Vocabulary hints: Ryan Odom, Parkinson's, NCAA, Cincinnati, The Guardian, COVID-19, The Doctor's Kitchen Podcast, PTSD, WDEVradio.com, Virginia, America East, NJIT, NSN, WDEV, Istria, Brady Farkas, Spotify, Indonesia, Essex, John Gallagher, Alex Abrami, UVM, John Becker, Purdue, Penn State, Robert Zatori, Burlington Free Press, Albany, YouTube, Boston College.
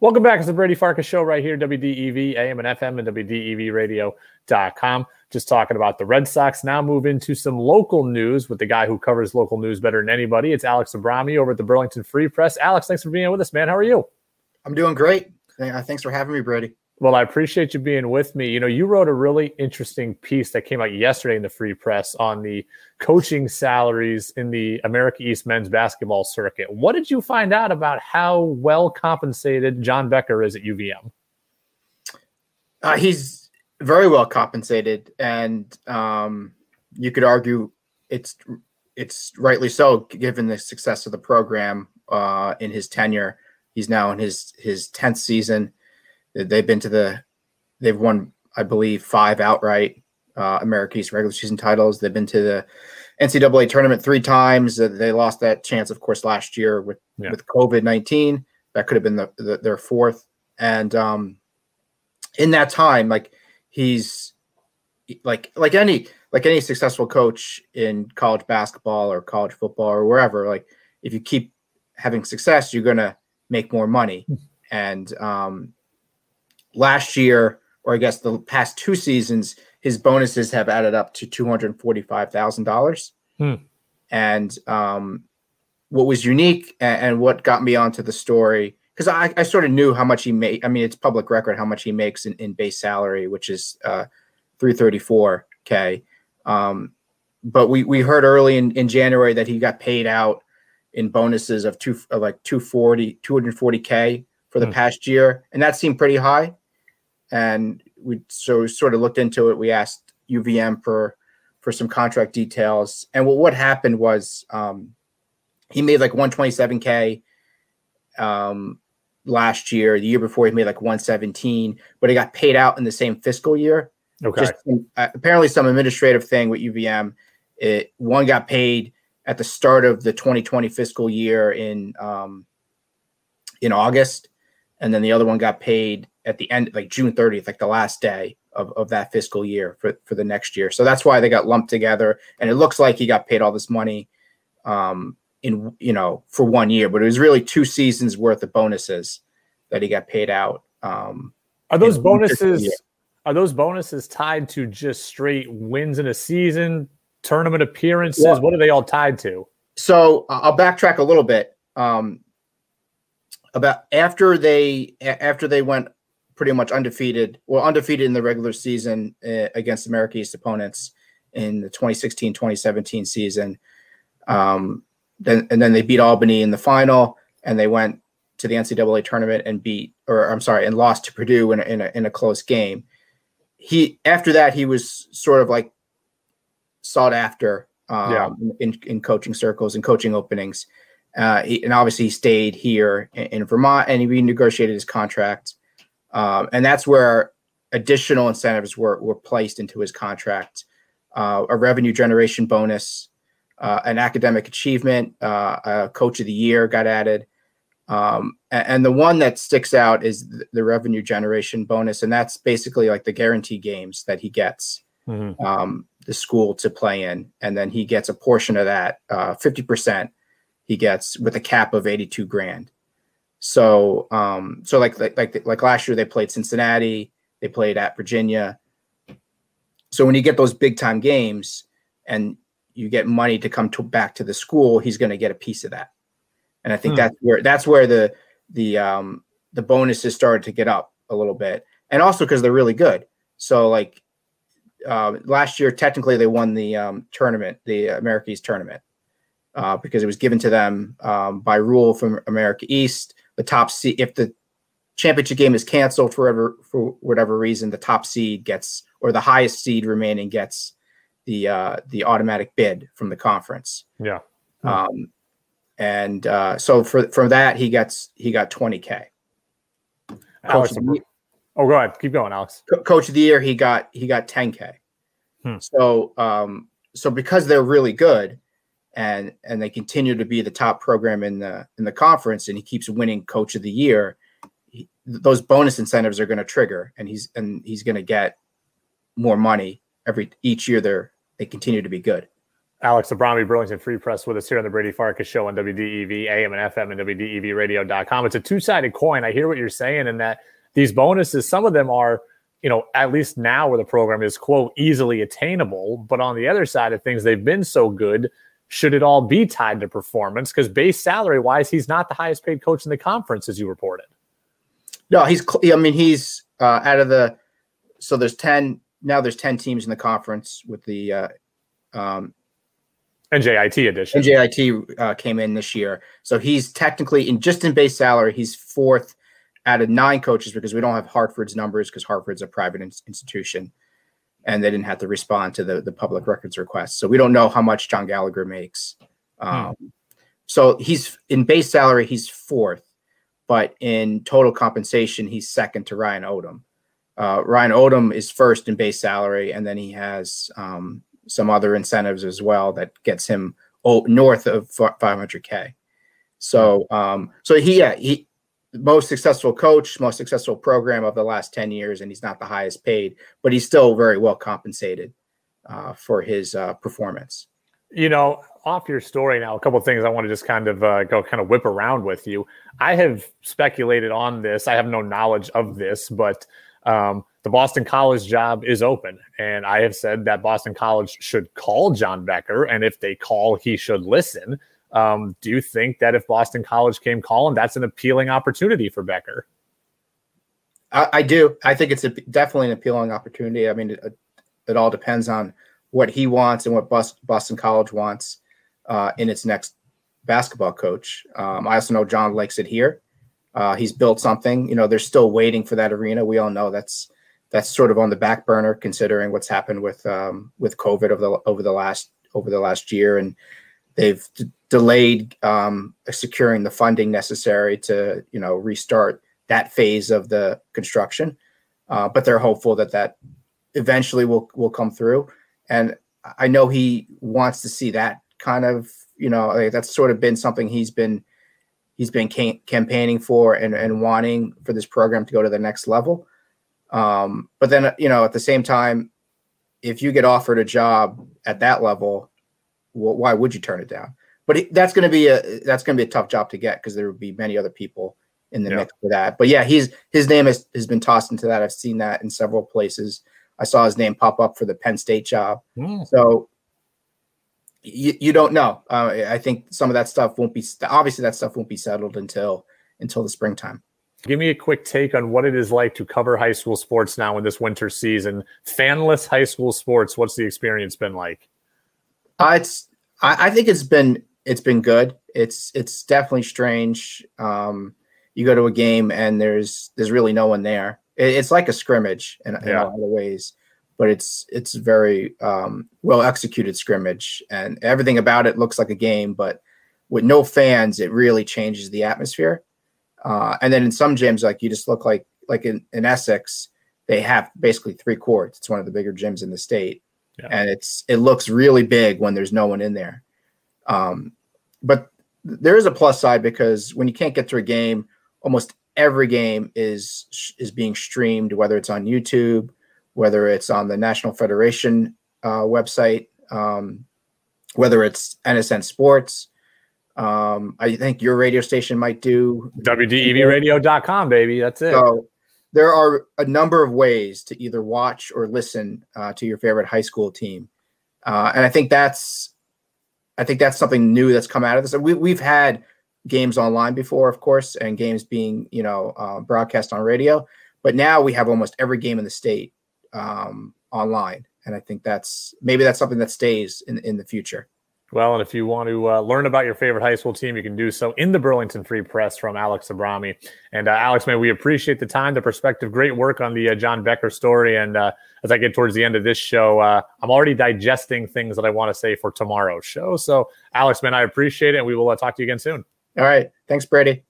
Welcome back. It's the Brady Farkas Show right here, WDEV, AM and FM, and WDEVradio.com. Just talking about the Red Sox. Now move into some local news with the guy who covers local news better than anybody. It's Alex Abrami over at the Burlington Free Press. Alex, thanks for being with us, man. How are you? I'm doing great. Thanks for having me, Brady. Well, I appreciate you being with me. You know, you wrote a really interesting piece that came out yesterday in the Free Press on the coaching salaries in the America East men's basketball circuit. What did you find out about how well compensated John Becker is at UVM? He's very well compensated, and you could argue it's rightly so, given the success of the program in his tenure. He's now in his 10th season. They've won, I believe, 5 outright America East regular season titles. They've been to the NCAA tournament 3 times. They lost that chance, of course, last year with COVID-19. That could have been their 4th. And in that time, he's like any successful coach in college basketball or college football or wherever, like if you keep having success, you're going to make more money. And last year, or I guess the past 2 seasons, his bonuses have added up to $245,000. And what was unique and what got me onto the story, because I sort of knew how much he made. I mean, it's public record how much he makes in base salary, which is $334K. But we heard early in January that he got paid out in bonuses of $240K for the past year, and that seemed pretty high. And we sort of looked into it. We asked UVM for some contract details, and what happened was he made like $127K last year. The year before, he made like $117K, but he got paid out in the same fiscal year. Okay. Just, apparently, some administrative thing with UVM. One got paid at the start of the 2020 fiscal year in August. And then the other one got paid at the end, like June 30th, like the last day of that fiscal year for the next year. So that's why they got lumped together. And it looks like he got paid all this money for 1 year, but it was really 2 seasons worth of bonuses that he got paid out. Are those bonuses tied to just straight wins in a season, tournament appearances? Yeah. What are they all tied to? So I'll backtrack a little bit. About after they went pretty much undefeated in the regular season against America East opponents in the 2016-2017 season. Then they beat Albany in the final, and they went to the NCAA tournament and lost to Purdue in a close game. After that he was sort of like sought after in coaching circles and coaching openings. And obviously he stayed here in Vermont, and he renegotiated his contract. And that's where additional incentives were placed into his contract, a revenue generation bonus, an academic achievement, a coach of the year got added. And the one that sticks out is the revenue generation bonus. And that's basically like the guarantee games that he gets the school to play in. And then he gets a portion of that, 50%. He gets with a cap of $82,000. So, like last year, they played Cincinnati, they played at Virginia. So when you get those big time games and you get money to come back to the school, he's going to get a piece of that. And I think that's where the bonuses started to get up a little bit, and also because they're really good. So like last year, technically they won the tournament, the America East tournament. Because it was given to them by rule from America East. The top seed, if the championship game is canceled for whatever reason, the top seed gets, or the highest seed remaining gets the automatic bid from the conference. Yeah. So for that, he got $20K. Go ahead, keep going, Alex. Coach of the year, he got $10K. So because they're really good, and they continue to be the top program in the conference, and he keeps winning coach of the year, those bonus incentives are going to trigger, and he's going to get more money each year they continue to be good. Alex Abrami, Burlington Free Press, with us here on the Brady Farkas Show on WDEV, AM and FM, and WDEVradio.com. It's a two-sided coin. I hear what you're saying, and that these bonuses, some of them are, you know, at least now where the program is, quote, easily attainable. But on the other side of things, they've been so good. Should it all be tied to performance? Because base salary-wise, he's not the highest-paid coach in the conference, as you reported. No, he's – I mean, he's out of the – so there's 10 – now there's 10 teams in the conference with the NJIT edition. NJIT came in this year. So he's technically, in base salary, he's fourth out of nine coaches, because we don't have Hartford's numbers, because Hartford's a private institution and they didn't have to respond to the public records request. So we don't know how much John Gallagher makes. So he's in base salary, he's fourth, but in total compensation, he's second to Ryan Odom. Ryan Odom is first in base salary. And then he has some other incentives as well that gets him north of 500K. So, so he most successful coach, most successful program of the last 10 years, and he's not the highest paid, but he's still very well compensated for his performance. You know, off your story now, a couple of things I want to just kind of go whip around with you. I have speculated on this. I have no knowledge of this, but the Boston College job is open, and I have said that Boston College should call John Becker, and if they call, he should listen. Do you think that if Boston College came calling, that's an appealing opportunity for Becker? I do. I think it's definitely an appealing opportunity. I mean, it all depends on what he wants and what Boston College wants in its next basketball coach. I also know John likes it here. He's built something. You know, they're still waiting for that arena. We all know that's sort of on the back burner, considering what's happened with COVID over the last year, and they've delayed securing the funding necessary to, you know, restart that phase of the construction. But they're hopeful that eventually will come through. And I know he wants to see that kind of, you know, like, that's sort of been something he's been campaigning for and wanting for this program to go to the next level. But then, you know, at the same time, if you get offered a job at that level, why would you turn it down? But that's going to be a tough job to get, because there would be many other people in the mix for that. But yeah, his name has been tossed into that. I've seen that in several places. I saw his name pop up for the Penn State job. Yeah. So you don't know. I think some of that stuff won't be settled until the springtime. Give me a quick take on what it is like to cover high school sports now in this winter season. Fanless high school sports. What's the experience been like? I think it's been good. It's definitely strange. You go to a game and there's really no one there. It's like a scrimmage in a lot of ways, but it's very well executed scrimmage, and everything about it looks like a game. But with no fans, it really changes the atmosphere. And then in some gyms, like you just look like in Essex, they have basically three courts. It's one of the bigger gyms in the state. Yeah. And it looks really big when there's no one in there. But there is a plus side, because when you can't get to a game, almost every game is being streamed, whether it's on YouTube, whether it's on the National Federation website, whether it's NSN Sports. I think your radio station might do WDEVradio.com, baby. That's it. So, there are a number of ways to either watch or listen to your favorite high school team, and I think that's something new that's come out of this. We've had games online before, of course, and games being broadcast on radio, but now we have almost every game in the state online, and I think that's something that stays in the future. Well, and if you want to learn about your favorite high school team, you can do so in the Burlington Free Press from Alex Abrami. And Alex, man, we appreciate the time, the perspective, great work on the John Becker story. And as I get towards the end of this show, I'm already digesting things that I want to say for tomorrow's show. So, Alex, man, I appreciate it, and we will talk to you again soon. All right. Thanks, Brady.